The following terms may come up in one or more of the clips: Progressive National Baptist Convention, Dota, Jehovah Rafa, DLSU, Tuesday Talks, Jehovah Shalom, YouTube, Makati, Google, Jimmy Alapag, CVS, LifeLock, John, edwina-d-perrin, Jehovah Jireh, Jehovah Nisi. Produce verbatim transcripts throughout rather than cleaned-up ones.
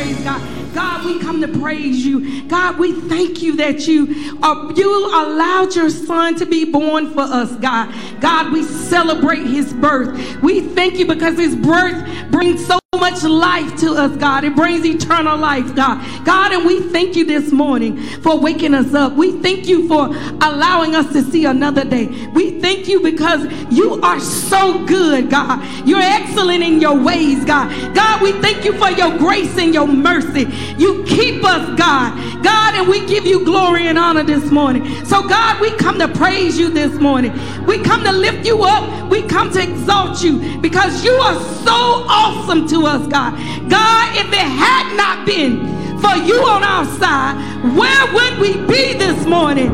praise, God. God, we come to praise you. God, we thank you that you uh, you allowed your son to be born for us, God. God, we celebrate his birth. We thank you because his birth brings so much life to us, God. It brings eternal life, God. God, and we thank you this morning for waking us up. We thank you for allowing us to see another day. We thank you because you are so good, God. You're excellent in your ways, God. God, we thank you for your grace and your mercy. You keep us, God. God, and we give you glory and honor this morning. So, God, we come to praise you this morning. We come to lift you up. We come to exalt you because you are so awesome to us, God. God, if it had not been for you on our side, where would we be this morning?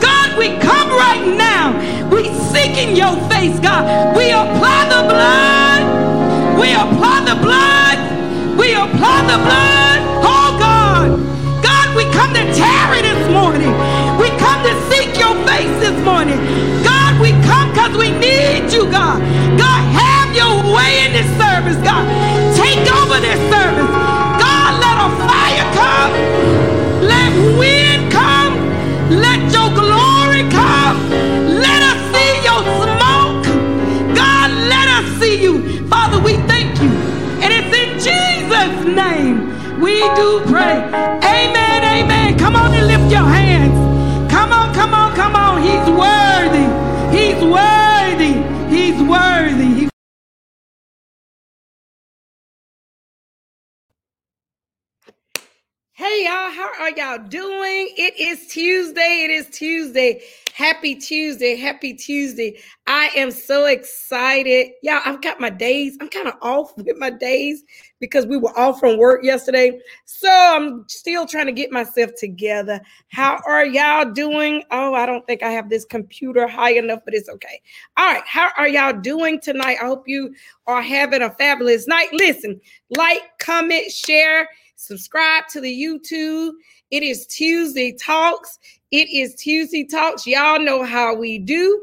God, we come right now. We seek in your face, God. We apply the blood. We apply the blood. We apply the blood. Oh, God. God, we come to tarry this morning. We come to seek your face this morning. God, we come because we need you, God. God, have your way in this service, God. Take over this service. God, let a fire come. Let wind come. Let your glory come. Let us see your smoke. God, let us see you. Father, we thank you. And it's in Jesus' name we do pray. Amen, amen. Come on and lift your hands. Come on, come on, come on. He's worthy. He's worthy. He's worthy. He's Hey y'all, how are y'all doing? It is Tuesday. It is Tuesday. Happy Tuesday. Happy Tuesday. I am so excited. Y'all, I've got my days. I'm kind of off with my days because we were off from work yesterday. So I'm still trying to get myself together. How are y'all doing? Oh, I don't think I have this computer high enough, but it's okay. All right. How are y'all doing tonight? I hope you are having a fabulous night. Listen, like, comment, share. Subscribe to the YouTube. It is Tuesday Talks. It is Tuesday Talks. Y'all know how we do.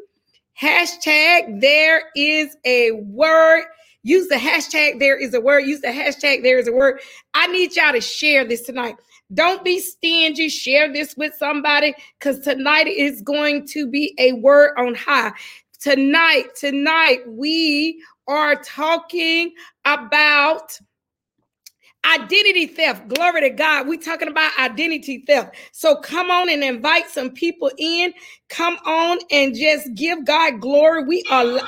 Hashtag there is a word. Use the hashtag there is a word. Use the hashtag there is a word. I need y'all to share this tonight. Don't be stingy. Share this with somebody because tonight is going to be a word on high. Tonight, tonight we are talking about identity theft. Glory to God. We're talking about identity theft. So come on and invite some people in. Come on and just give God glory. We are li-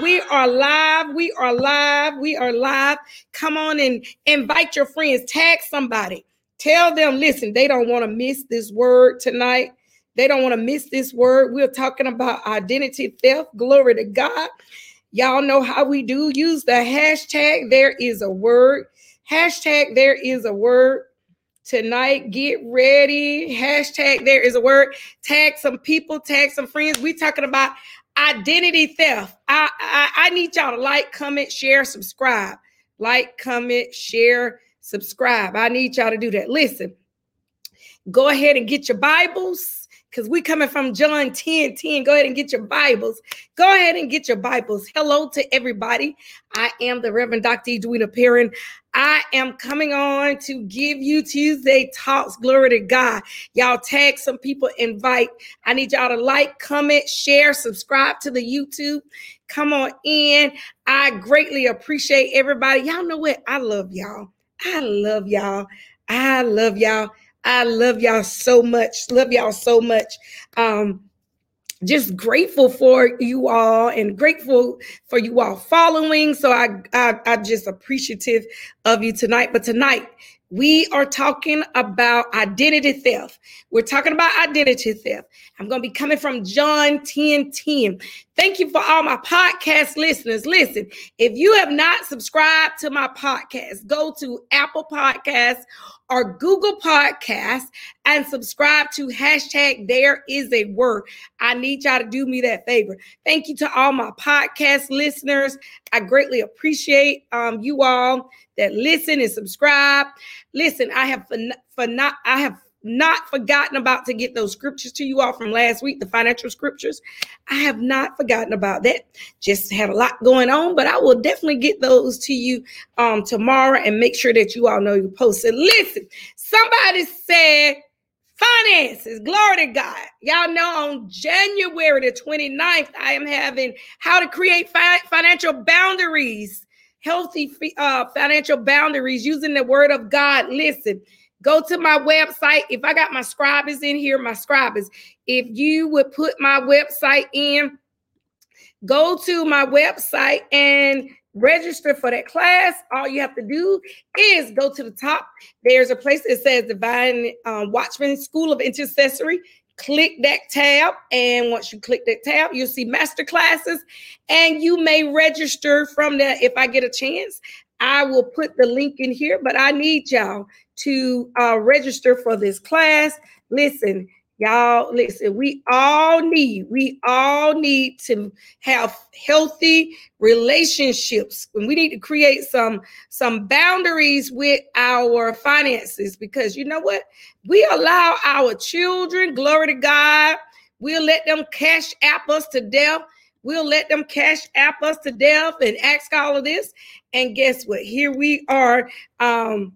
we are live. We are live. We are live. Come on and invite your friends. Tag somebody. Tell them, listen, they don't want to miss this word tonight. They don't want to miss this word. We're talking about identity theft. Glory to God. Y'all know how we do. Use the hashtag. There is a word. Hashtag there is a word tonight. Get ready. Hashtag there is a word. Tag some people. Tag some friends. We're talking about identity theft. I, I, I need y'all to like, comment, share, subscribe. Like, comment, share, subscribe. I need y'all to do that. Listen, go ahead and get your Bibles because we're coming from John ten ten. Go ahead and get your Bibles. Go ahead and get your Bibles. Hello to everybody. I am the Reverend Doctor Edwina Perrin. I am coming on to give you Tuesday Talks. Glory to God. Y'all tag some people, invite. I need y'all to like, comment, share, subscribe to the YouTube. Come on in. I greatly appreciate everybody. Y'all know what? I love y'all. I love y'all. I love y'all. I love y'all so much. Love y'all so much. Um, just grateful for you all and grateful for you all following. So I, I, I'm just appreciative of you tonight. But tonight we are talking about identity theft. We're talking about identity theft. I'm going to be coming from John ten ten. Thank you for all my podcast listeners. Listen, if you have not subscribed to my podcast, go to Apple Podcasts or Google Podcasts and subscribe to hashtag there is a word. I need y'all to do me that favor. Thank you to all my podcast listeners. I greatly appreciate um, you all that listen and subscribe. Listen, I have, phen- phen- I have not forgotten about to get those scriptures to you all from last week, the financial scriptures. I have not forgotten about that. Just had a lot going on, but I will definitely get those to you um, tomorrow and make sure that you all know your posts. And listen, somebody said finances, glory to God. Y'all know on January the twenty-ninth, I am having how to create fi- financial boundaries, healthy uh, financial boundaries using the word of God. Listen, go to my website. If I got my scribers in here, my scribers, if you would put my website in, go to my website and register for that class. All you have to do is go to the top. There's a place that says Divine um, Watchman School of Intercessory. Click that tab. And once you click that tab, you'll see master classes and you may register from there. If I get a chance, I will put the link in here, but I need y'all to uh, register for this class. Listen, y'all, listen, we all need, we all need to have healthy relationships, and we need to create some, some boundaries with our finances, because you know what? We allow our children, glory to God, we'll let them cash app us to death. We'll let them cash app us to death and ask all of this. And guess what? Here we are. Um,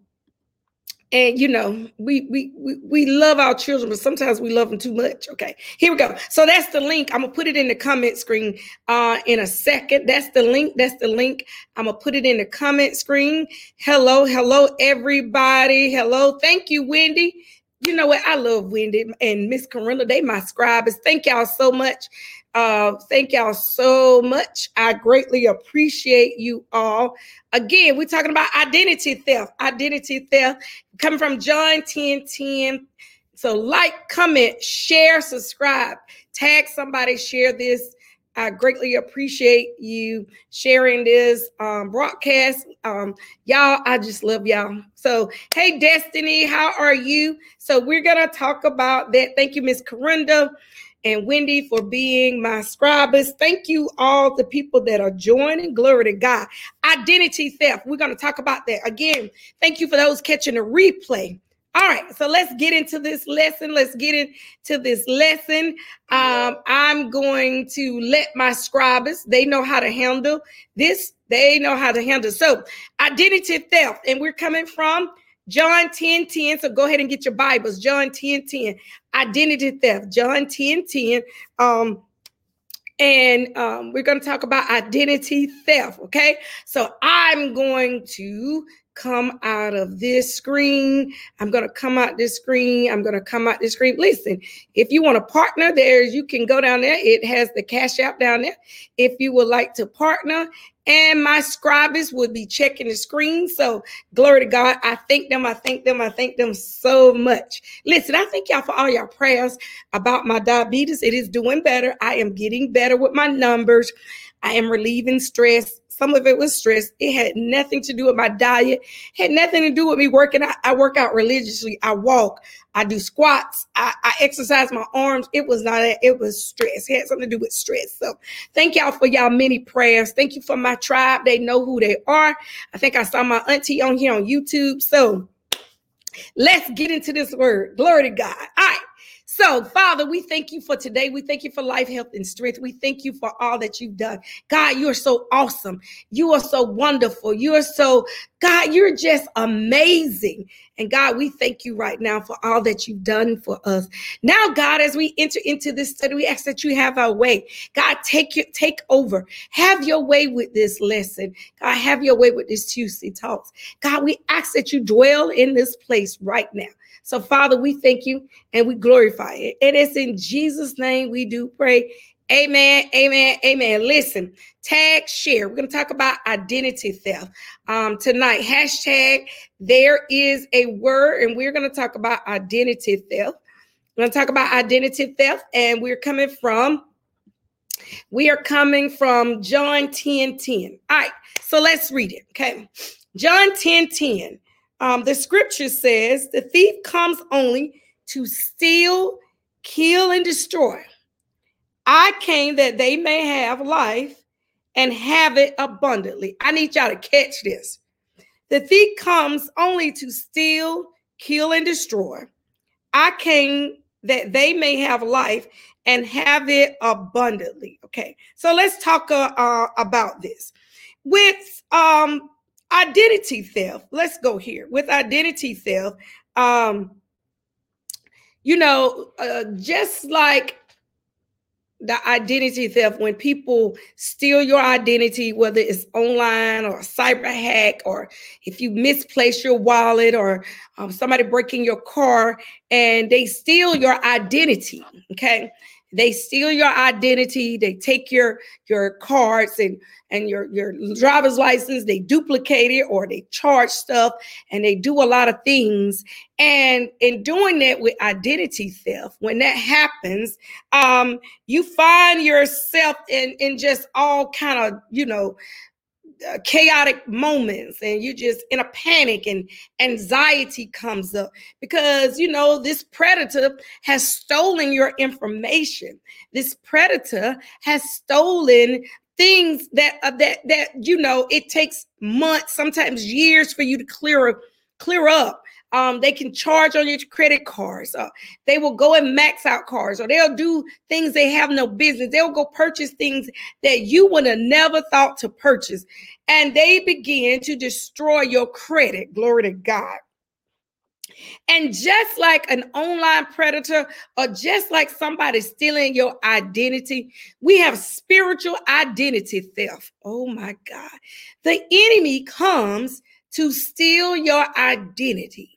And, you know, we, we we we love our children, but sometimes we love them too much. OK, here we go. So that's the link. I'm going to put it in the comment screen uh, in a second. That's the link. That's the link. I'm going to put it in the comment screen. Hello. Hello, everybody. Hello. Thank you, Wendy. You know what? I love Wendy and Miss Corinna. They my scribes. Thank y'all so much. Uh, thank y'all so much. I greatly appreciate you all. Again, we're talking about identity theft, identity theft coming from John ten ten. So like, comment, share, subscribe, tag somebody, share this. I greatly appreciate you sharing this um, broadcast. Um, y'all, I just love y'all. So, hey, Destiny, how are you? So we're going to talk about that. Thank you, Miss Corinda and Wendy, for being my scribes. Thank you all the people that are joining. Glory to God. Identity theft. We're going to talk about that again. Thank you for those catching the replay. All right. So let's get into this lesson. Let's get into this lesson. Um, I'm going to let my scribes, they know how to handle this. They know how to handle. So identity theft. And we're coming from John ten ten. So go ahead and get your Bibles. John ten ten. Identity theft. John ten ten. Um, and um, we're going to talk about identity theft. Okay. So I'm going to come out of this screen. I'm going to come out this screen. I'm going to come out this screen. Listen, if you want to partner there, you can go down there. It has the Cash App down there. If you would like to partner, and my scribes would be checking the screen. So glory to God. I thank them. I thank them. I thank them so much. Listen, I thank y'all for all y'all prayers about my diabetes. It is doing better. I am getting better with my numbers. I am relieving stress. Some of it was stress. It had nothing to do with my diet, had nothing to do with me working out. I work out religiously. I walk. I do squats. I, I exercise my arms. It was not that. It was stress. It had something to do with stress. So thank y'all for y'all many prayers. Thank you for my tribe. They know who they are. I think I saw my auntie on here on YouTube. So let's get into this word. Glory to God. All right. So, Father, we thank you for today. We thank you for life, health, and strength. We thank you for all that you've done. God, you are so awesome. You are so wonderful. You are so, God, you're just amazing. And God, we thank you right now for all that you've done for us. Now, God, as we enter into this study, we ask that you have our way. God, take your, take over. Have your way with this lesson. God, have your way with this Tuesday Talks. God, we ask that you dwell in this place right now. So, Father, we thank you and we glorify it. And it's in Jesus' name we do pray. Amen, amen, amen. Listen, tag, share. We're going to talk about identity theft um, tonight. Hashtag, there is a word, and we're going to talk about identity theft. We're going to talk about identity theft, and we're coming from, we are coming from John ten ten. All right, so let's read it, okay? John ten ten. Um, the scripture says the thief comes only to steal, kill, and destroy. I came that they may have life and have it abundantly. I need y'all to catch this. The thief comes only to steal, kill, and destroy. I came that they may have life and have it abundantly. Okay, so let's talk uh, uh, about this. With um, identity theft, let's go here. With identity theft, um, you know, uh, just like the identity theft, when people steal your identity, whether it's online or a cyber hack, or if you misplace your wallet, or um, somebody breaking your car and they steal your identity. Okay, they steal your identity. They take your your cards and and your your driver's license. They duplicate it or they charge stuff, and they do a lot of things. And in doing that with identity theft, when that happens, um, you find yourself in, in just all kind of, you know, uh, chaotic moments, and you just in a panic, and anxiety comes up because, you know, this predator has stolen your information. This predator has stolen things that, uh, that, that, you know, it takes months, sometimes years for you to clear, clear up. Um, they can charge on your credit cards. Uh, they will go and max out cards, or they'll do things they have no business. They'll go purchase things that you would have never thought to purchase. And they begin to destroy your credit. Glory to God. And just like an online predator, or just like somebody stealing your identity, we have spiritual identity theft. Oh my God. The enemy comes to steal your identity.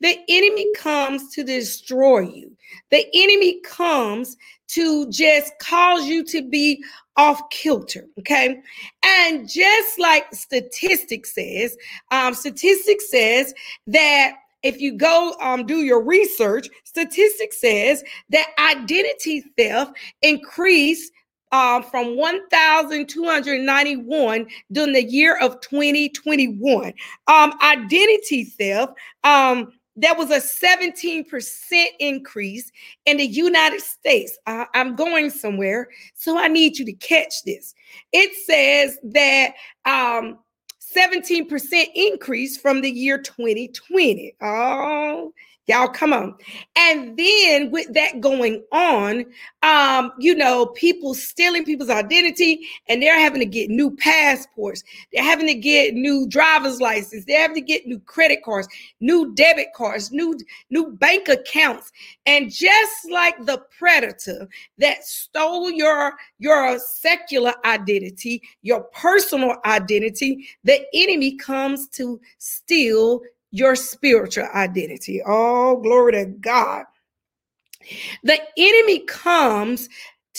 The enemy comes to destroy you. The enemy comes to just cause you to be off kilter, okay? And just like statistics says, um, statistics says that if you go um, do your research, statistics says that identity theft increased Uh, from one thousand two hundred ninety-one during the year of twenty twenty-one. Um, identity theft, um, there was a seventeen percent increase in the United States. Uh, I'm going somewhere, so I need you to catch this. It says that um, seventeen percent increase from the year twenty twenty. Oh, y'all, come on. And then with that going on, um, you know, people stealing people's identity, and they're having to get new passports. They're having to get new driver's license. They're having to get new credit cards, new debit cards, new, new bank accounts. And just like the predator that stole your, your secular identity, your personal identity, the enemy comes to steal your spiritual identity. Oh, glory to God. The enemy comes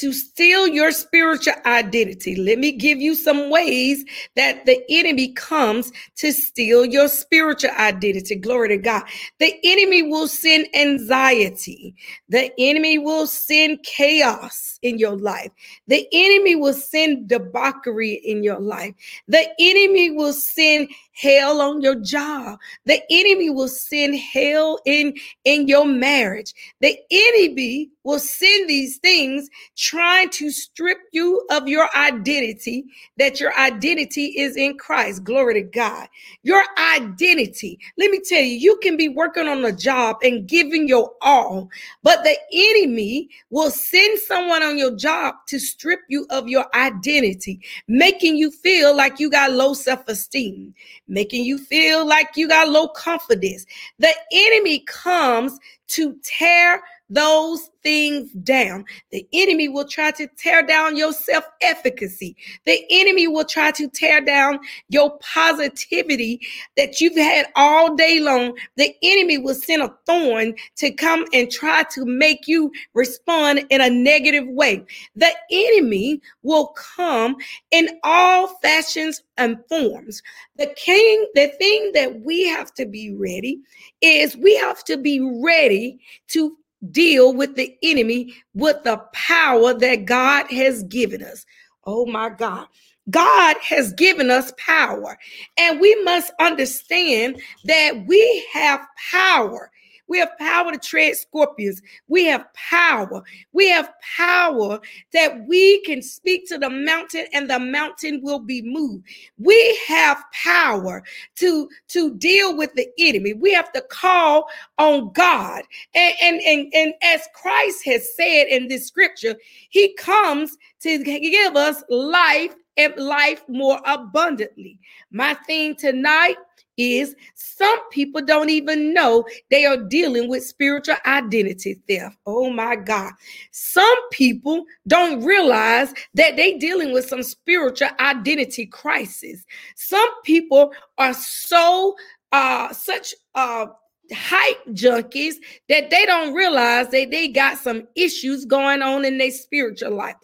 to steal your spiritual identity. Let me give you some ways that the enemy comes to steal your spiritual identity. Glory to God. The enemy will send anxiety. The enemy will send chaos in your life. The enemy will send debauchery in your life. The enemy will send hell on your job. The enemy will send hell in, in your marriage. The enemy will send these things trying to strip you of your identity, that your identity is in Christ. Glory to God. Your identity. Let me tell you, you can be working on a job and giving your all, but the enemy will send someone on your job to strip you of your identity, making you feel like you got low self-esteem, making you feel like you got low confidence. The enemy comes to tear those things down. The enemy will try to tear down your self-efficacy. The enemy will try to tear down your positivity that you've had all day long. The enemy will send a thorn to come and try to make you respond in a negative way. The enemy will come in all fashions and forms. The king, the thing that we have to be ready is we have to be ready to deal with the enemy with the power that God has given us. Oh my God. God has given us power, and we must understand that we have power. We have power to tread scorpions. We have power. We have power that we can speak to the mountain and the mountain will be moved. We have power to, to deal with the enemy. We have to call on God. And, and, and, and as Christ has said in this scripture, he comes to give us life and life more abundantly. My theme tonight is some people don't even know they are dealing with spiritual identity theft. Oh my God. Some people don't realize that they're dealing with some spiritual identity crisis. Some people are so, uh, such, uh, hype junkies that they don't realize that they got some issues going on in their spiritual life.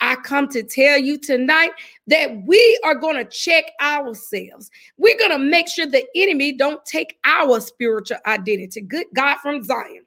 I come to tell you tonight that we are going to check ourselves. We're going to make sure the enemy don't take our spiritual identity. Good God from Zion.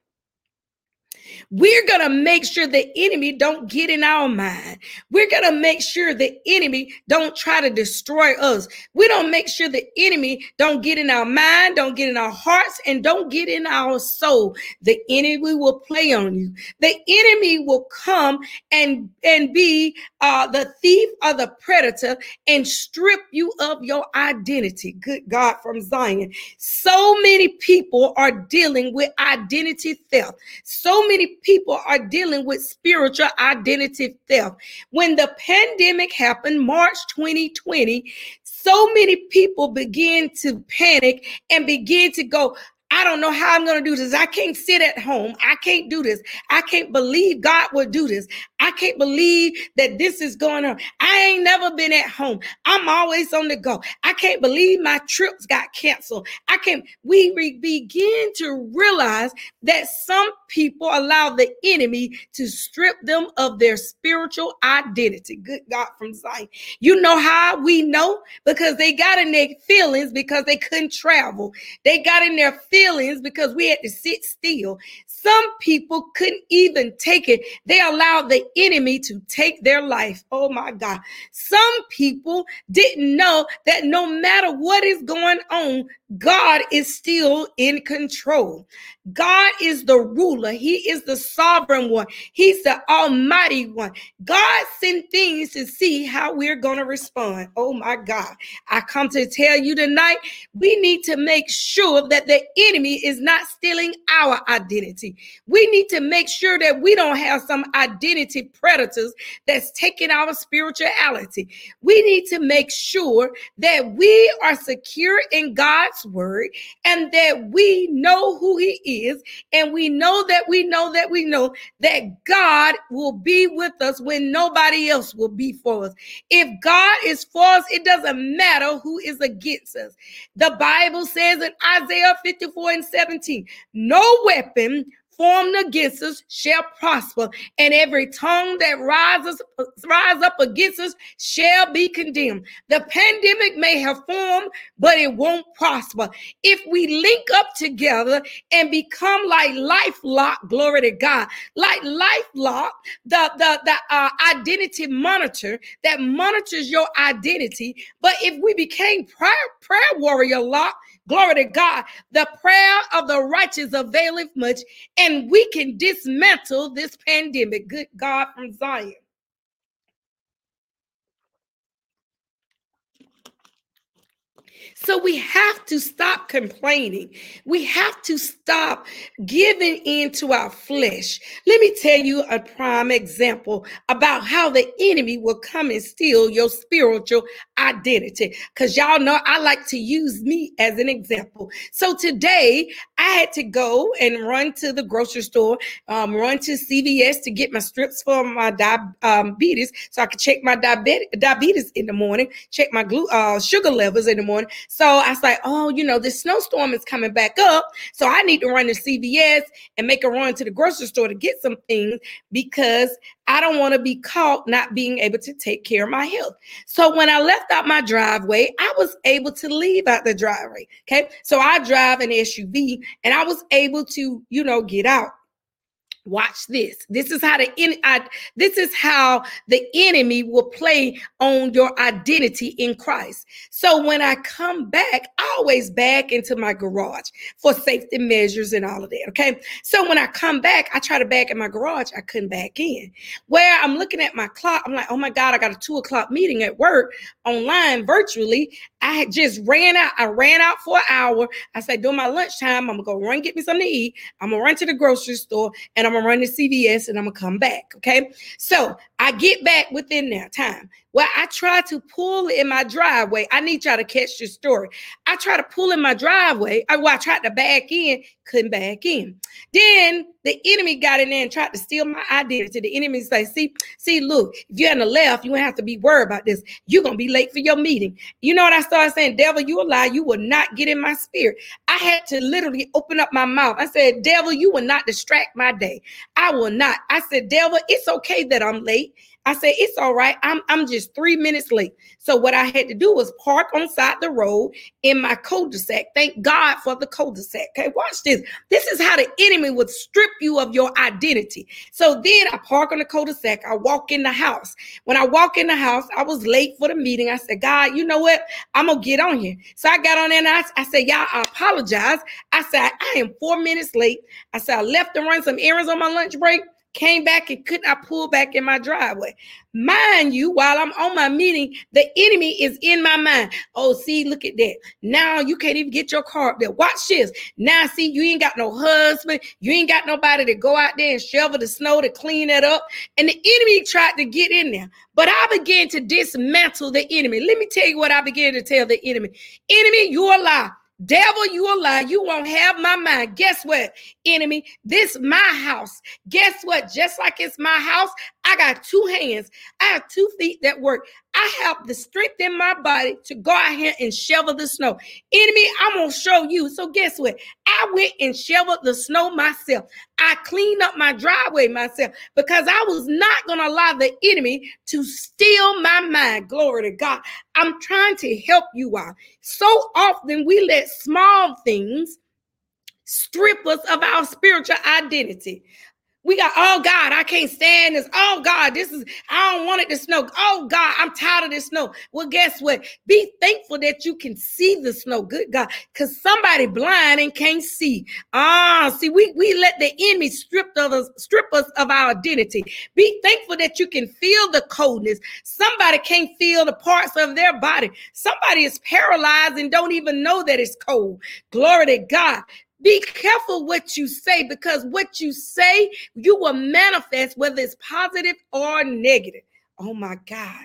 We're going to make sure the enemy don't get in our mind. We're going to make sure the enemy don't try to destroy us. We don't make sure the enemy don't get in our mind, don't get in our hearts, and don't get in our soul. The enemy will play on you. The enemy will come and, and be uh, the thief or the predator and strip you of your identity. Good God from Zion. So many people are dealing with identity theft. So many people are dealing with spiritual identity theft. When the pandemic happened, March twenty twenty, so many people began to panic and begin to go, I don't know how I'm going to do this. I can't sit at home. I can't do this. I can't believe God will do this. I can't believe that this is going on. I ain't never been at home. I'm always on the go. I can't believe my trips got canceled. I can't. We re- begin to realize that some people allow the enemy to strip them of their spiritual identity. Good God from Zion. You know how we know? Because they got in their feelings because they couldn't travel. They got in their feelings. Feelings because we had to sit still. Some people couldn't even take it. They allowed the enemy to take their life. Oh my God. Some people didn't know that no matter what is going on, God is still in control. God is the ruler. He is the sovereign one. He's the almighty one. God sends things to see how we're going to respond. Oh my God. I come to tell you tonight, we need to make sure that the enemy is not stealing our identity. We need to make sure that we don't have some identity predators that's taking our spirituality. We need to make sure that we are secure in God's word and that we know who he is. And we know that we know that we know that God will be with us when nobody else will be for us. If God is for us, it doesn't matter who is against us. The Bible says in Isaiah fifty-four and seventeen, no weapon formed against us shall prosper, and every tongue that rises rise up against us shall be condemned. The pandemic may have formed, but it won't prosper. If we link up together and become like LifeLock, glory to God, like LifeLock, the the the uh, identity monitor that monitors your identity. But if we became prayer prayer warrior lock, glory to God, the prayer of the righteous availeth much, and we can dismantle this pandemic. Good God from Zion. So we have to stop complaining. We have to stop giving in to our flesh. Let me tell you a prime example about how the enemy will come and steal your spiritual identity. Because y'all know I like to use me as an example. So today I had to go and run to the grocery store, um, run to C V S to get my strips for my di- um, diabetes so I could check my diabetic, diabetes in the morning, check my glu- uh, sugar levels in the morning. So I was like, oh, you know, this snowstorm is coming back up. So I need to run to C V S and make a run to the grocery store to get some things because I don't want to be caught not being able to take care of my health. So when I left out my driveway, I was able to leave out the driveway. Okay. So I drive an S U V and I was able to, you know, get out. Watch this. This is how the en- I, this is how the enemy will play on your identity in Christ. So when I come back, I always back into my garage for safety measures and all of that. Okay. So when I come back, I try to back in my garage. I couldn't back in. Where I'm looking at my clock, I'm like, oh my God, I got a two o'clock meeting at work online virtually. I had just ran out. I ran out for an hour. I said, during my lunchtime, I'm gonna go run, get me something to eat. I'm gonna run to the grocery store and I'm gonna run to C V S and I'm gonna come back. Okay. So I get back within that time. Well, I try to pull in my driveway. I need y'all to catch your story. I try to pull in my driveway. I, well, I tried to back in, couldn't back in. Then the enemy got in there and tried to steal my identity. The enemy say, see, see, look, if you're on the left, you don't have to be worried about this. You're going to be late for your meeting. You know what I started saying? Devil, you a lie. You will not get in my spirit. I had to literally open up my mouth. I said, devil, you will not distract my day. I will not. I said, devil, it's okay that I'm late. I said, it's all right. I'm I'm just three minutes late. So what I had to do was park on side the road in my cul-de-sac. Thank God for the cul-de-sac. Okay, watch this. This is how the enemy would strip you of your identity. So then I park on the cul-de-sac. I walk in the house. When I walk in the house, I was late for the meeting. I said, God, you know what? I'm going to get on here. So I got on there and I, I said, y'all, I apologize. I said, I am four minutes late. I said, I left to run some errands on my lunch break. Came back and could not pull back in my driveway. Mind you, while I'm on my meeting, the enemy is in my mind. Oh, see, look at that. Now you can't even get your car up there. Watch this. Now, see, you ain't got no husband. You ain't got nobody to go out there and shovel the snow to clean that up. And the enemy tried to get in there. But I began to dismantle the enemy. Let me tell you what I began to tell the enemy. Enemy, you're a liar. Devil, you a lie. You won't have my mind. Guess what, enemy? This my house. Guess what? Just like it's my house, I got two hands. I have two feet that work. I have the strength in my body to go out here and shovel the snow. Enemy, I'm going to show you. So guess what? I went and shoveled the snow myself. I cleaned up my driveway myself because I was not going to allow the enemy to steal my mind. Glory to God. I'm trying to help you out. So often we let small things strip us of our spiritual identity. We got, oh God, I can't stand this. Oh God, this is, I don't want it to snow. Oh God, I'm tired of this snow. Well, guess what? Be thankful that you can see the snow. Good God, because somebody blind and can't see. Ah, see, we, we let the enemy strip of us, strip us of our identity. Be thankful that you can feel the coldness. Somebody can't feel the parts of their body. Somebody is paralyzed and don't even know that it's cold. Glory to God. Be careful what you say, because what you say, you will manifest, whether it's positive or negative. Oh, my God.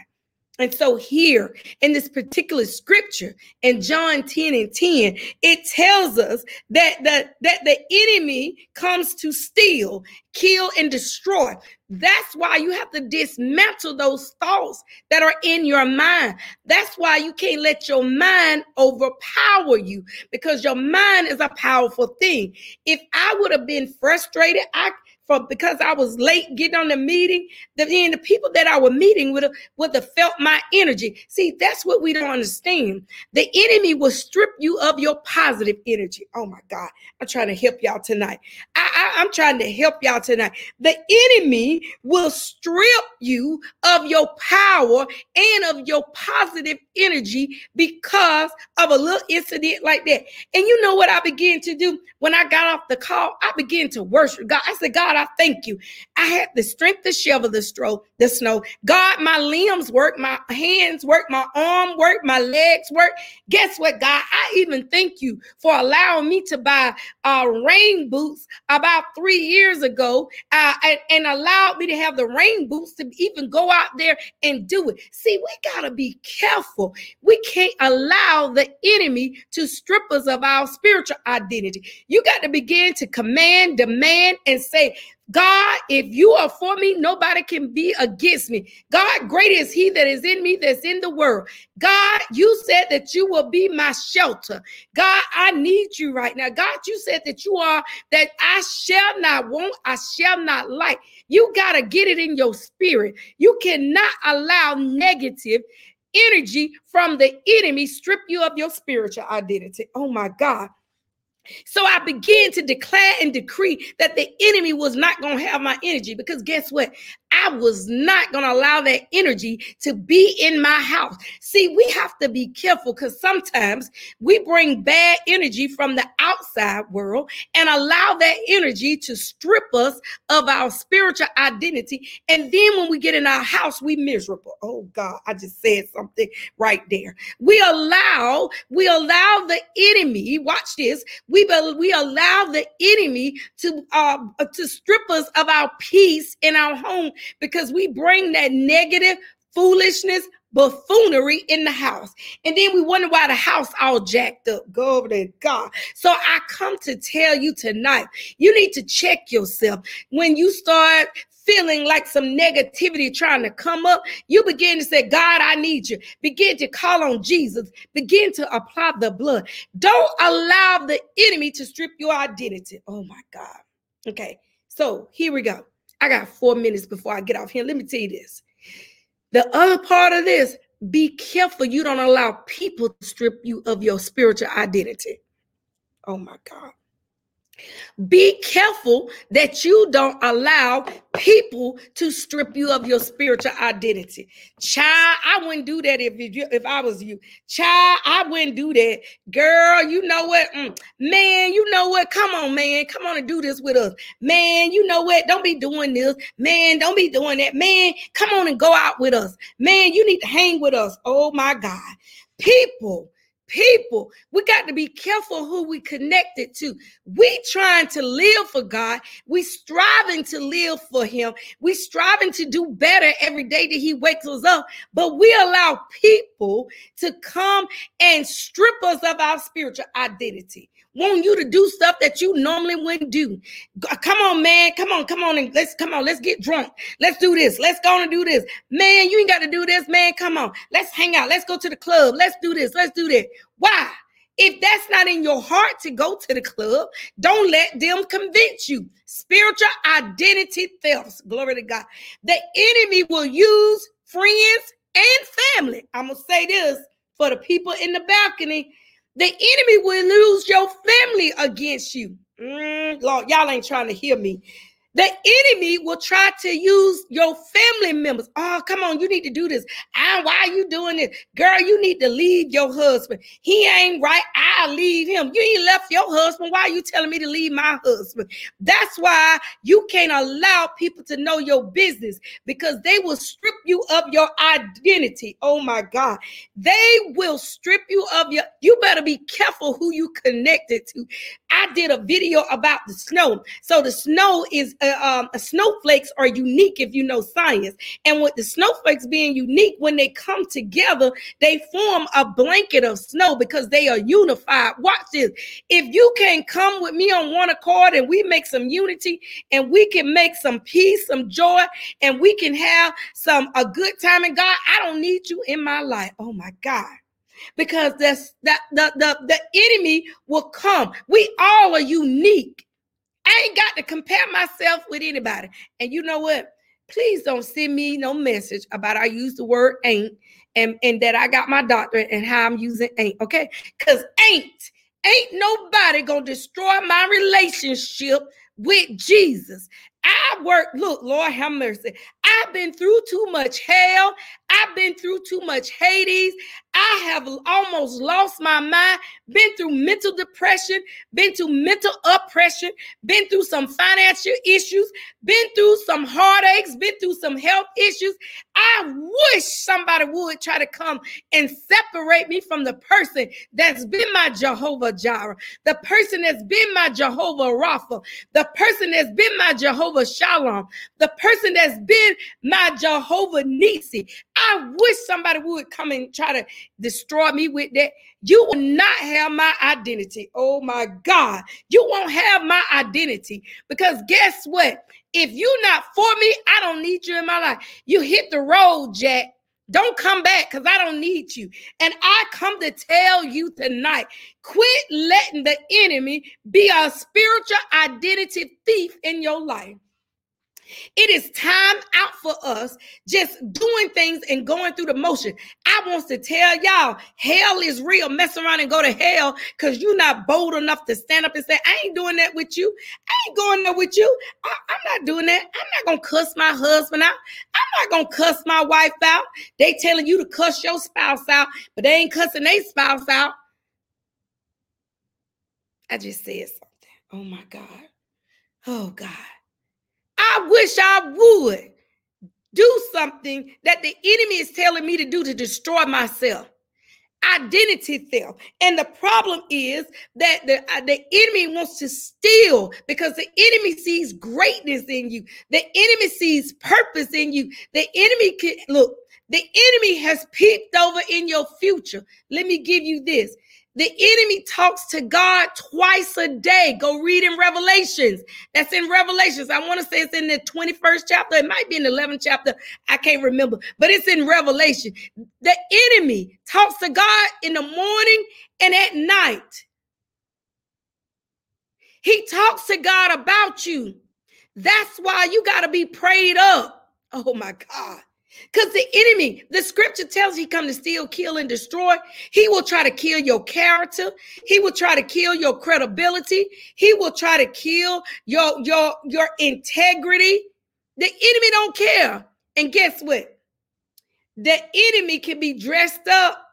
And so here in this particular scripture in John ten and ten, it tells us that the, that the enemy comes to steal, kill, and destroy. That's why you have to dismantle those thoughts that are in your mind. That's why you can't let your mind overpower you, because your mind is a powerful thing. If I would have been frustrated, I For because I was late getting on the meeting, then the people that I were meeting with would have felt my energy. See, that's what we don't understand. The enemy will strip you of your positive energy. Oh my God, I'm trying to help y'all tonight. I, I, I'm trying to help y'all tonight. The enemy will strip you of your power and of your positive energy because of a little incident like that. And you know what I began to do when I got off the call? I began to worship God. I said, God, I thank you. I had the strength to shovel the stroke, the snow. God, my limbs work, my hands work, my arm work, my legs work. Guess what, God? I even thank you for allowing me to buy uh, rain boots about three years ago uh, and, and allowed me to have the rain boots to even go out there and do it. See, we got to be careful. We can't allow the enemy to strip us of our spiritual identity. You got to begin to command, demand, and say, God, if you are for me, nobody can be against me. God, great is he that is in me that's in the world. God, you said that you will be my shelter. God, I need you right now. God, you said that you are, that I shall not want, I shall not like. You got to get it in your spirit. You cannot allow negative energy from the enemy strip you of your spiritual identity. Oh my God. So I began to declare and decree that the enemy was not going to have my energy, because guess what? I was not going to allow that energy to be in my house. See, we have to be careful, because sometimes we bring bad energy from the outside world and allow that energy to strip us of our spiritual identity. And then when we get in our house, we miserable. Oh God, I just said something right there. We allow, we allow the enemy, watch this, We we allow the enemy to uh, to strip us of our peace in our home, because we bring that negative foolishness, buffoonery in the house. And then we wonder why the house all jacked up. Go over there, God. So I come to tell you tonight, you need to check yourself. When you start feeling like some negativity trying to come up, you begin to say, God, I need you. Begin to call on Jesus. Begin to apply the blood. Don't allow the enemy to strip your identity. Oh my God. Okay, so here we go. I got four minutes before I get off here. Let me tell you this. The other part of this, be careful you don't allow people to strip you of your spiritual identity. Oh my God. Be careful that you don't allow people to strip you of your spiritual identity. Child, I wouldn't do that if you, if I was you. Child, I wouldn't do that. Girl, you know what? Mm. Man, you know what? Come on, man. Come on and do this with us. Man, you know what? Don't be doing this. Man, don't be doing that. Man, come on and go out with us. Man, you need to hang with us. Oh my God. People. People, we got to be careful who we connected to. We trying to live for God. We striving to live for him. We striving to do better every day that he wakes us up. But we allow people to come and strip us of our spiritual identity. Want you to do stuff that you normally wouldn't do. Come on, man. Come on, come on. And let's come on. Let's get drunk. Let's do this. Let's go on and do this. Man, you ain't got to do this, man. Come on. Let's hang out. Let's go to the club. Let's do this. Let's do that. Why? If that's not in your heart to go to the club, don't let them convince you. Spiritual identity thefts. Glory to God. The enemy will use friends and family. I'm going to say this for the people in the balcony. The enemy will lose your family against you. Mm, Lord, y'all ain't trying to hear me. The enemy will try to use your family members. Oh, come on, you need to do this. I, why are you doing this? Girl, you need to leave your husband. He ain't right. I leave him. You ain't left your husband. Why are you telling me to leave my husband? That's why you can't allow people to know your business, because they will strip you of your identity. Oh my God. They will strip you of your, you better be careful who you connected to. I did a video about the snow. So the snow is, Uh, um, snowflakes are unique if you know science. And with the snowflakes being unique, when they come together, they form a blanket of snow because they are unified. Watch this. If you can come with me on one accord and we make some unity and we can make some peace, some joy, and we can have some a good time in God, I don't need you in my life. Oh my God. Because that's that the, the, the enemy will come. We all are unique. I ain't got to compare myself with anybody. And you know what? Please don't send me no message about I use the word ain't and, and that I got my doctorate and how I'm using ain't, okay? Because ain't, ain't nobody going to destroy my relationship with Jesus. I work, look, Lord have mercy. I've been through too much hell. I've been through too much Hades. I have almost lost my mind, been through mental depression, been through mental oppression, been through some financial issues, been through some heartaches, been through some health issues. I wish somebody would try to come and separate me from the person that's been my Jehovah Jireh, the person that's been my Jehovah Rafa, the person that's been my Jehovah Shalom, the person that's been my Jehovah Nisi. I wish somebody would come and try to destroy me with that. You will not have my identity. Oh my God. You won't have my identity, because guess what? If you're not for me, I don't need you in my life. You hit the road, Jack. Don't come back, because I don't need you. And I come to tell you tonight, quit letting the enemy be a spiritual identity thief in your life. It is time out for us just doing things and going through the motion. I want to tell y'all, hell is real. Mess around and go to hell because you're not bold enough to stand up and say, I ain't doing that with you. I ain't going there with you. I, I'm not doing that. I'm not going to cuss my husband out. I'm not going to cuss my wife out. They telling you to cuss your spouse out, but they ain't cussing their spouse out. I just said something. Oh, my God. Oh, God. I wish I would do something that the enemy is telling me to do to destroy myself. Identity theft. And the problem is that the, uh, the enemy wants to steal, because the enemy sees greatness in you. The enemy sees purpose in you. The enemy can look, the enemy has peeped over in your future. Let me give you this. The enemy talks to God twice a day. Go read in Revelations. That's in Revelations. I want to say it's in the twenty-first chapter. It might be in the eleventh chapter. I can't remember, but it's in Revelation. The enemy talks to God in the morning and at night. He talks to God about you. That's why you got to be prayed up. Oh my God. Because the enemy, the scripture tells he come to steal, kill, and destroy. He will try to kill your character. He will try to kill your credibility. He will try to kill your, your, your integrity. The enemy don't care. And guess what? The enemy can be dressed up,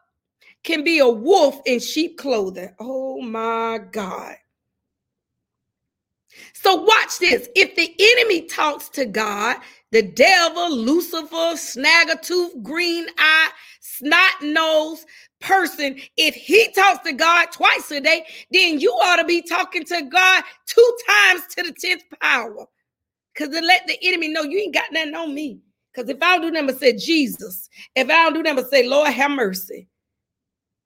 can be a wolf in sheep clothing. Oh my God. So watch this. If the enemy talks to God, the devil, Lucifer, snaggatooth, green eye, snot nose person, if he talks to God twice a day, then you ought to be talking to God two times to the tenth power. Because to let the enemy know you ain't got nothing on me. Because if I don't do nothing but say Jesus, if I don't do nothing but say Lord have mercy.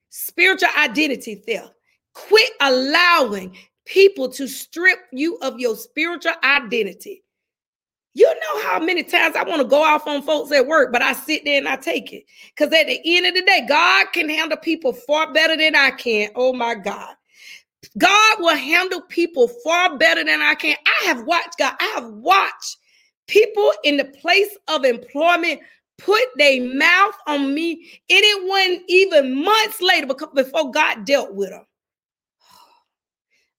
Spiritual identity theft. Quit allowing people to strip you of your spiritual identity. You know how many times I want to go off on folks at work, but I sit there and I take it. Because at the end of the day, God can handle people far better than I can. Oh, my God. God will handle people far better than I can. I have watched, God, I have watched people in the place of employment put their mouth on me. And it wasn't even months later before God dealt with them.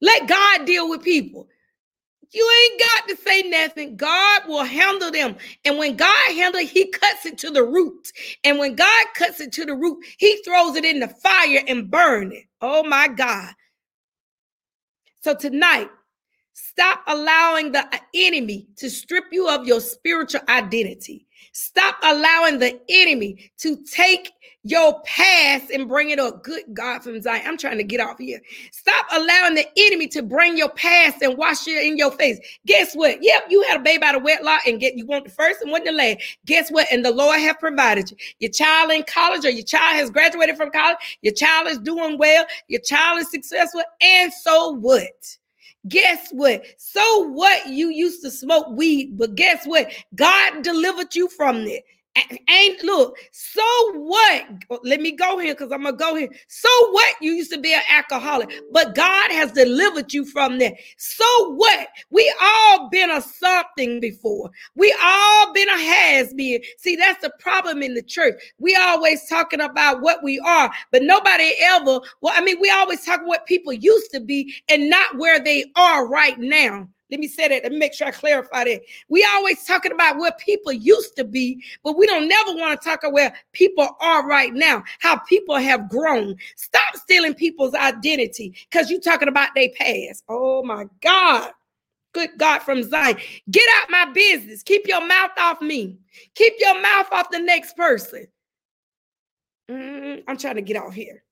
Let God deal with people. You ain't got to say nothing. God will handle them. And when God handles it, he cuts it to the root. And when God cuts it to the root, he throws it in the fire and burns it. Oh, my God. So tonight, stop allowing the enemy to strip you of your spiritual identity. Stop allowing the enemy to take your past and bring it up. Good God from Zion. I'm trying to get off here. Stop allowing the enemy to bring your past and wash it in your face. Guess what? Yep, you had a baby out of wedlock and get you want the first and want the last. Guess what? And the Lord have provided you. Your child in college, or your child has graduated from college. Your child is doing well. Your child is successful. And so what? Guess what? So what? You used to smoke weed, but guess what? God delivered you from it. Ain't look, so what? Let me go here because I'm gonna go here. So what? You used to be an alcoholic, but God has delivered you from that. So what? We all been a something before. We all been a has been. See, that's the problem in the church. We always talking about what we are, but nobody ever. Well, I mean, we always talk what people used to be and not where they are right now. Let me say that and make sure I clarify that. We always talking about where people used to be, but we don't never want to talk about where people are right now, how people have grown. Stop stealing people's identity because you talking about their past. Oh, my God. Good God from Zion. Get out my business. Keep your mouth off me. Keep your mouth off the next person. Mm, I'm trying to get out here.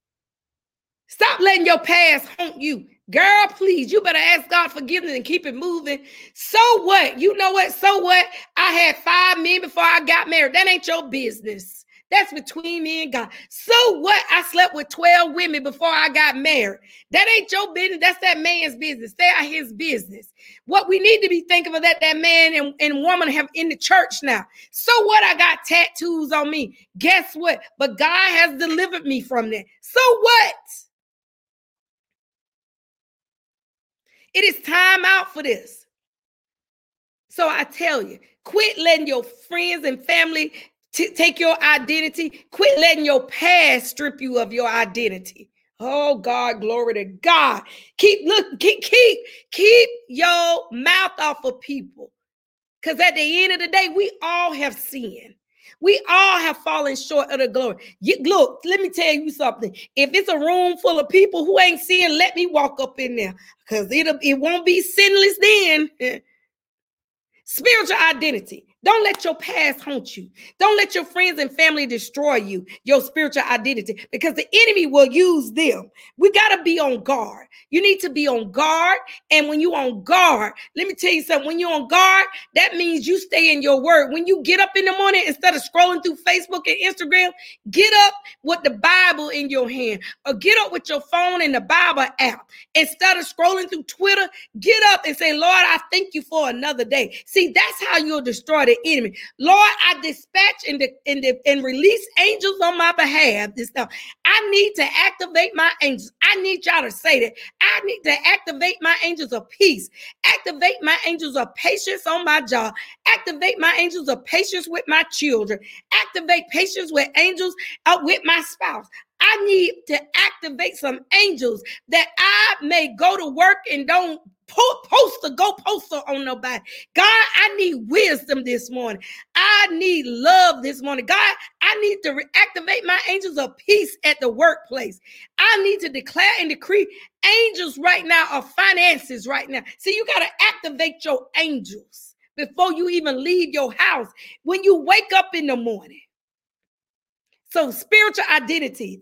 Stop letting your past haunt you. Girl, please, you better ask God forgiveness and keep it moving. So what? You know what? So what? I had five men before I got married. That ain't your business. That's between me and God. So what? I slept with twelve women before I got married. That ain't your business. That's that man's business. They are his business. What we need to be thinking of that that man and, and woman have in the church now. So what? I got tattoos on me. Guess what? But God has delivered me from that. So what? It is time out for this. So I tell you, quit letting your friends and family t- take your identity. Quit letting your past strip you of your identity. Oh God, glory to God. Keep look, keep, keep, keep your mouth off of people. Because at the end of the day, we all have sinned. We all have fallen short of the glory. You, look, let me tell you something. If it's a room full of people who ain't sinned, let me walk up in there. Because it'll it won't be sinless then. Spiritual identity. Don't let your past haunt you. Don't let your friends and family destroy you, your spiritual identity, because the enemy will use them. We got to be on guard. You need to be on guard. And when you're on guard, let me tell you something. When you're on guard, that means you stay in your word. When you get up in the morning, instead of scrolling through Facebook and Instagram, get up with the Bible in your hand, or get up with your phone and the Bible app. Instead of scrolling through Twitter, get up and say, Lord, I thank you for another day. See, that's how you'll destroy the enemy. Lord, I dispatch and, de- and, de- and release angels on my behalf. This time, I need to activate my angels. I need y'all to say that. I need to activate my angels of peace. Activate my angels of patience on my job. Activate my angels of patience with my children. Activate patience with angels uh, with my spouse. I need to activate some angels that I may go to work and don't poster, go poster on nobody. God, I need wisdom this morning. I need love this morning. God, I need to reactivate my angels of peace at the workplace. I need to declare and decree angels right now of finances right now. See, you got to activate your angels before you even leave your house when you wake up in the morning. So spiritual identity,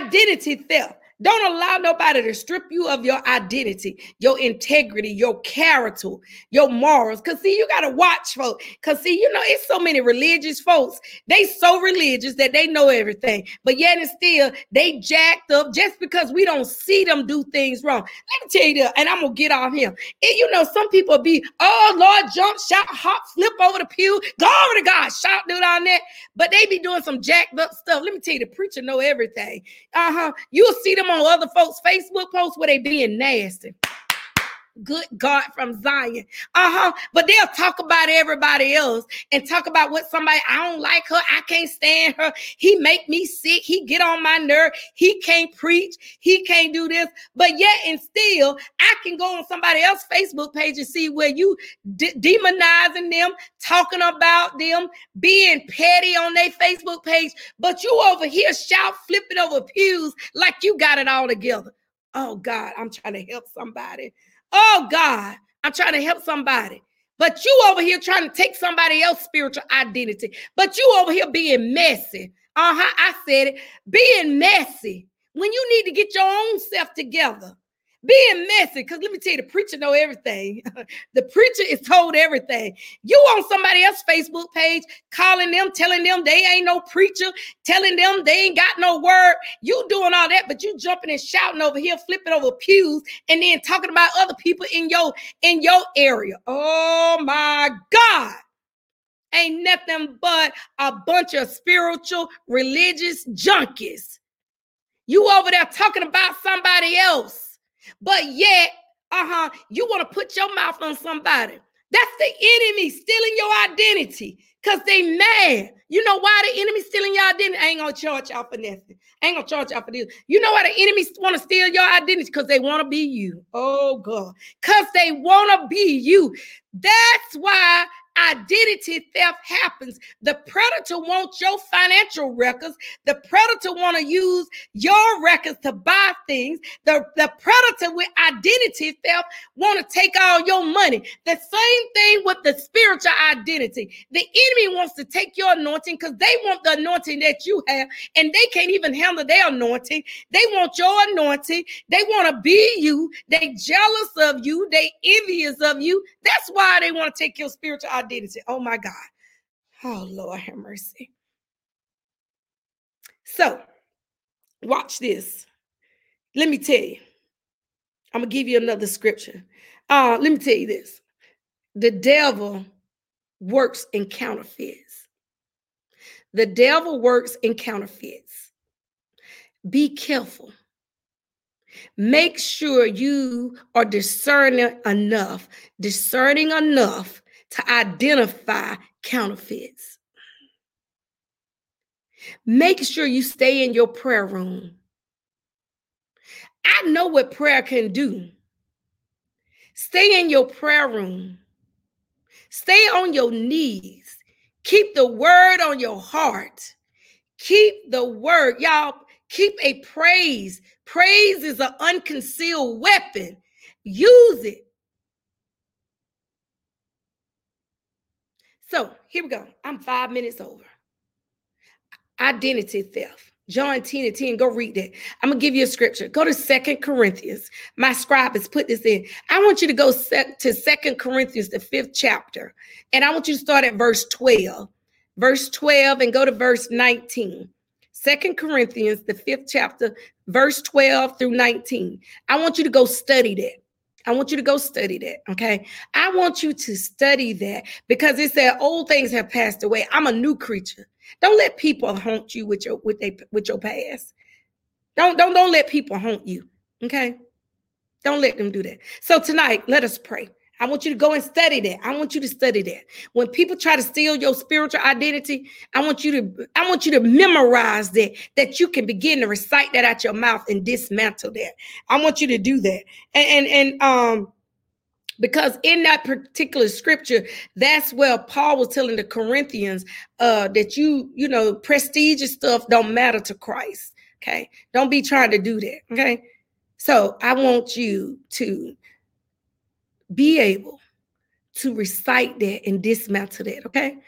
identity theft. Don't allow nobody to strip you of your identity, your integrity, your character, your morals. Because, see, you got to watch, folks. Because, see, you know, it's so many religious folks. They so religious that they know everything. But yet and still, they jacked up just because we don't see them do things wrong. Let me tell you this, and I'm going to get off him. And, you know, some people be, oh, Lord, jump, shout, hop, flip over the pew. Glory to God, shout, dude, on that. But they be doing some jacked up stuff. Let me tell you, the preacher know everything. Uh-huh. You'll see them on other folks' Facebook posts where they being nasty. Good God from Zion. Uh-huh. But they'll talk about everybody else and talk about what somebody, I don't like her. I can't stand her. He make me sick. He get on my nerve. He can't preach. He can't do this. But yet and still, I can go on somebody else's Facebook page and see where you de- demonizing them, talking about them, being petty on their Facebook page. But you over here shout, flipping over pews like you got it all together. Oh God, I'm trying to help somebody. Oh, God, I'm trying to help somebody. But you over here trying to take somebody else's spiritual identity. But you over here being messy. Uh-huh, I said it. Being messy when you need to get your own self together. Being messy, because let me tell you, the preacher know everything. The preacher is told everything. You on somebody else's Facebook page, calling them, telling them they ain't no preacher, telling them they ain't got no word. You doing all that, but you jumping and shouting over here, flipping over pews, and then talking about other people in your, in your area. Oh, my God. Ain't nothing but a bunch of spiritual, religious junkies. You over there talking about somebody else. But yet, uh-huh, you want to put your mouth on somebody. That's the enemy stealing your identity because they mad. You know why the enemy stealing your identity? I ain't going to charge y'all for nothing. I ain't going to charge y'all for this. You know why the enemy want to steal your identity? Because they want to be you. Oh, God. Because they want to be you. That's why identity theft happens. The predator wants your financial records. The predator want to use your records to buy things. The, the predator with identity theft want to take all your money. The same thing with the spiritual identity. The enemy wants to take your anointing because they want the anointing that you have and they can't even handle their anointing. They want your anointing. They want to be you. They jealous of you. They envious of you. That's why they want to take your spiritual identity. Identity. Oh my God. Oh Lord have mercy. So watch this. Let me tell you. I'm gonna give you another scripture. Uh, let me tell you this. The devil works in counterfeits. The devil works in counterfeits. Be careful. Make sure you are discerning enough, discerning enough to identify counterfeits. Make sure you stay in your prayer room. I know what prayer can do. Stay in your prayer room. Stay on your knees. Keep the word on your heart. Keep the word. Y'all, keep a praise. Praise is an unconcealed weapon. Use it. So here we go. I'm five minutes over. Identity theft. John ten and ten, go read that. I'm going to give you a scripture. Go to Second Corinthians. My scribe has put this in. I want you to go to Second Corinthians, the fifth chapter. And I want you to start at verse twelve. Verse twelve and go to verse nineteen. Second Corinthians, the fifth chapter, verse twelve through nineteen. I want you to go study that. I want you to go study that, okay? I want you to study that because it said old things have passed away. I'm a new creature. Don't let people haunt you with your with they with your past. Don't don't don't let people haunt you. Okay, don't let them do that. So tonight, let us pray. I want you to go and study that. I want you to study that. When people try to steal your spiritual identity, I want you to I want you to memorize that, that you can begin to recite that out your mouth and dismantle that. I want you to do that. And and, and um. Because in that particular scripture, that's where Paul was telling the Corinthians uh, that you, you know, prestigious stuff don't matter to Christ. Okay. Don't be trying to do that. Okay. So I want you to be able to recite that and dismantle that. Okay.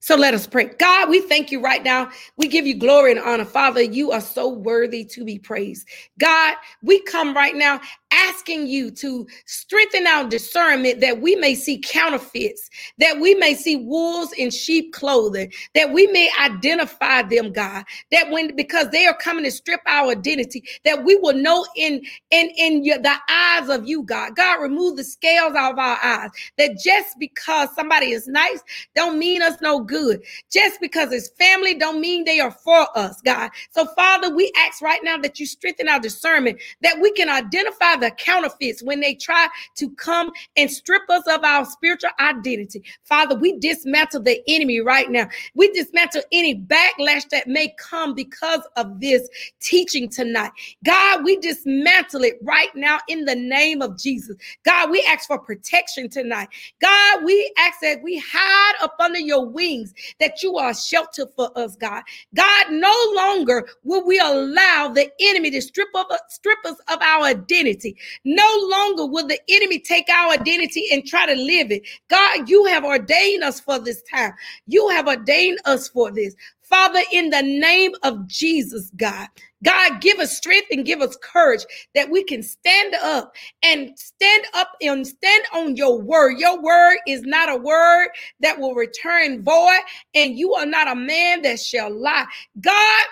So let us pray. God, we thank you right now. We give you glory and honor. Father, you are so worthy to be praised. God, we come right now asking you to strengthen our discernment that we may see counterfeits, that we may see wolves in sheep clothing, that we may identify them, God, that when, because they are coming to strip our identity, that we will know in, in, in your, the eyes of you, God. God, remove the scales out of our eyes, that just because somebody is nice don't mean us no good. Just because it's family don't mean they are for us, God. So, Father, we ask right now that you strengthen our discernment, that we can identify the counterfeits when they try to come and strip us of our spiritual identity. Father, we dismantle the enemy right now. We dismantle any backlash that may come because of this teaching tonight. God, we dismantle it right now in the name of Jesus. God, we ask for protection tonight. God, we ask that we hide up under your wings, that you are a shelter for us, God. God, no longer will we allow the enemy to strip, of, strip us of our identity. No longer will the enemy take our identity and try to live it. God, you have ordained us for this time. You have ordained us for this. Father, in the name of Jesus, God, God, give us strength and give us courage that we can stand up and stand up and stand on your word. Your word is not a word that will return void, and you are not a man that shall lie. God,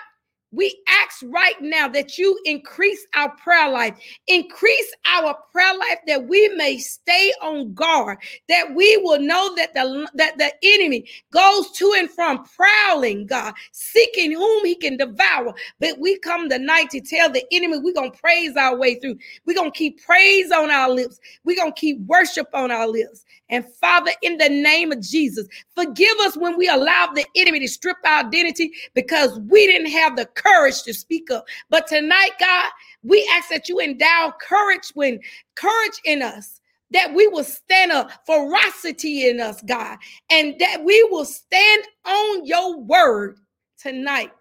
we ask right now that you increase our prayer life, increase our prayer life that we may stay on guard, that we will know that the, that the enemy goes to and from prowling, God, seeking whom he can devour. But we come tonight to tell the enemy we're going to praise our way through. We're going to keep praise on our lips. We're going to keep worship on our lips. And Father, in the name of Jesus, forgive us when we allow the enemy to strip our identity because we didn't have the courage to speak up. But tonight, God, we ask that you endow courage when courage in us, that we will stand up, ferocity in us, God, and that we will stand on your word tonight.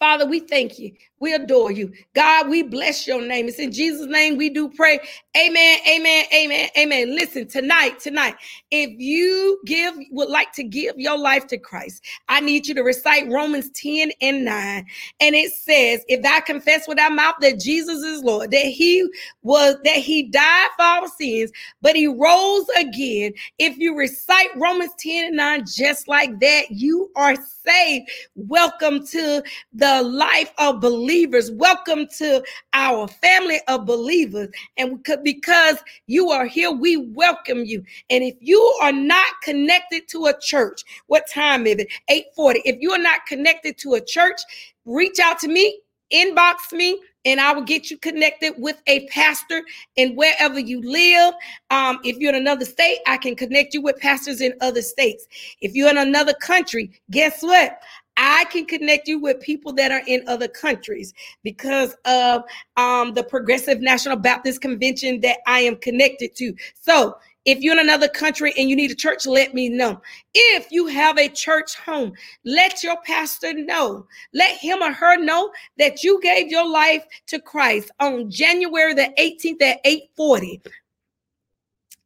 Father, we thank you. We adore you. God, we bless your name. It's in Jesus' name we do pray. Amen, amen, amen, amen. Listen, tonight, tonight, if you give, would like to give your life to Christ, I need you to recite Romans ten and nine. And it says, if thou confess with thy mouth that Jesus is Lord, that he was, that he died for our sins, but he rose again. If you recite Romans ten and nine just like that, you are saved. Welcome to the life of believers. Welcome to our family of believers. And because you are here, we welcome you. And if you are not connected to a church, what time is it? eight forty. If you are not connected to a church, reach out to me. inbox me and I will get you connected with a pastor. And wherever you live, um, if you're in another state, I can connect you with pastors in other states. If you're in another country, guess what? I can connect you with people that are in other countries because of um, the Progressive National Baptist Convention that I am connected to. So if you're in another country and you need a church, let me know. If you have a church home, let your pastor know. Let him or her know that you gave your life to Christ on January the eighteenth at eight forty.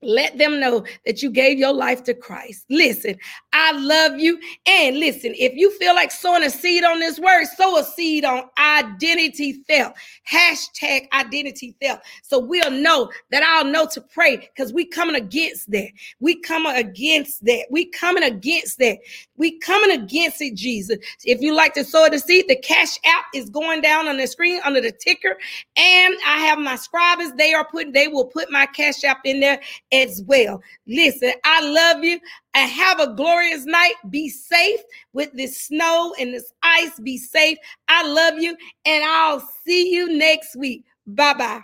Let them know that you gave your life to Christ. Listen, I love you. And listen, if you feel like sowing a seed on this word, sow a seed on identity theft. Hashtag identity theft. So we'll know that I'll know to pray because we coming against that. We coming against that. We coming against that. We coming against it, Jesus. If you like to sow the seed, the cash app is going down on the screen under the ticker. And I have my scribes. They are putting, they will put my cash app in there as well. Listen, I love you. And have a glorious night. Be safe with this snow and this ice. Be safe. I love you. And I'll see you next week. Bye-bye.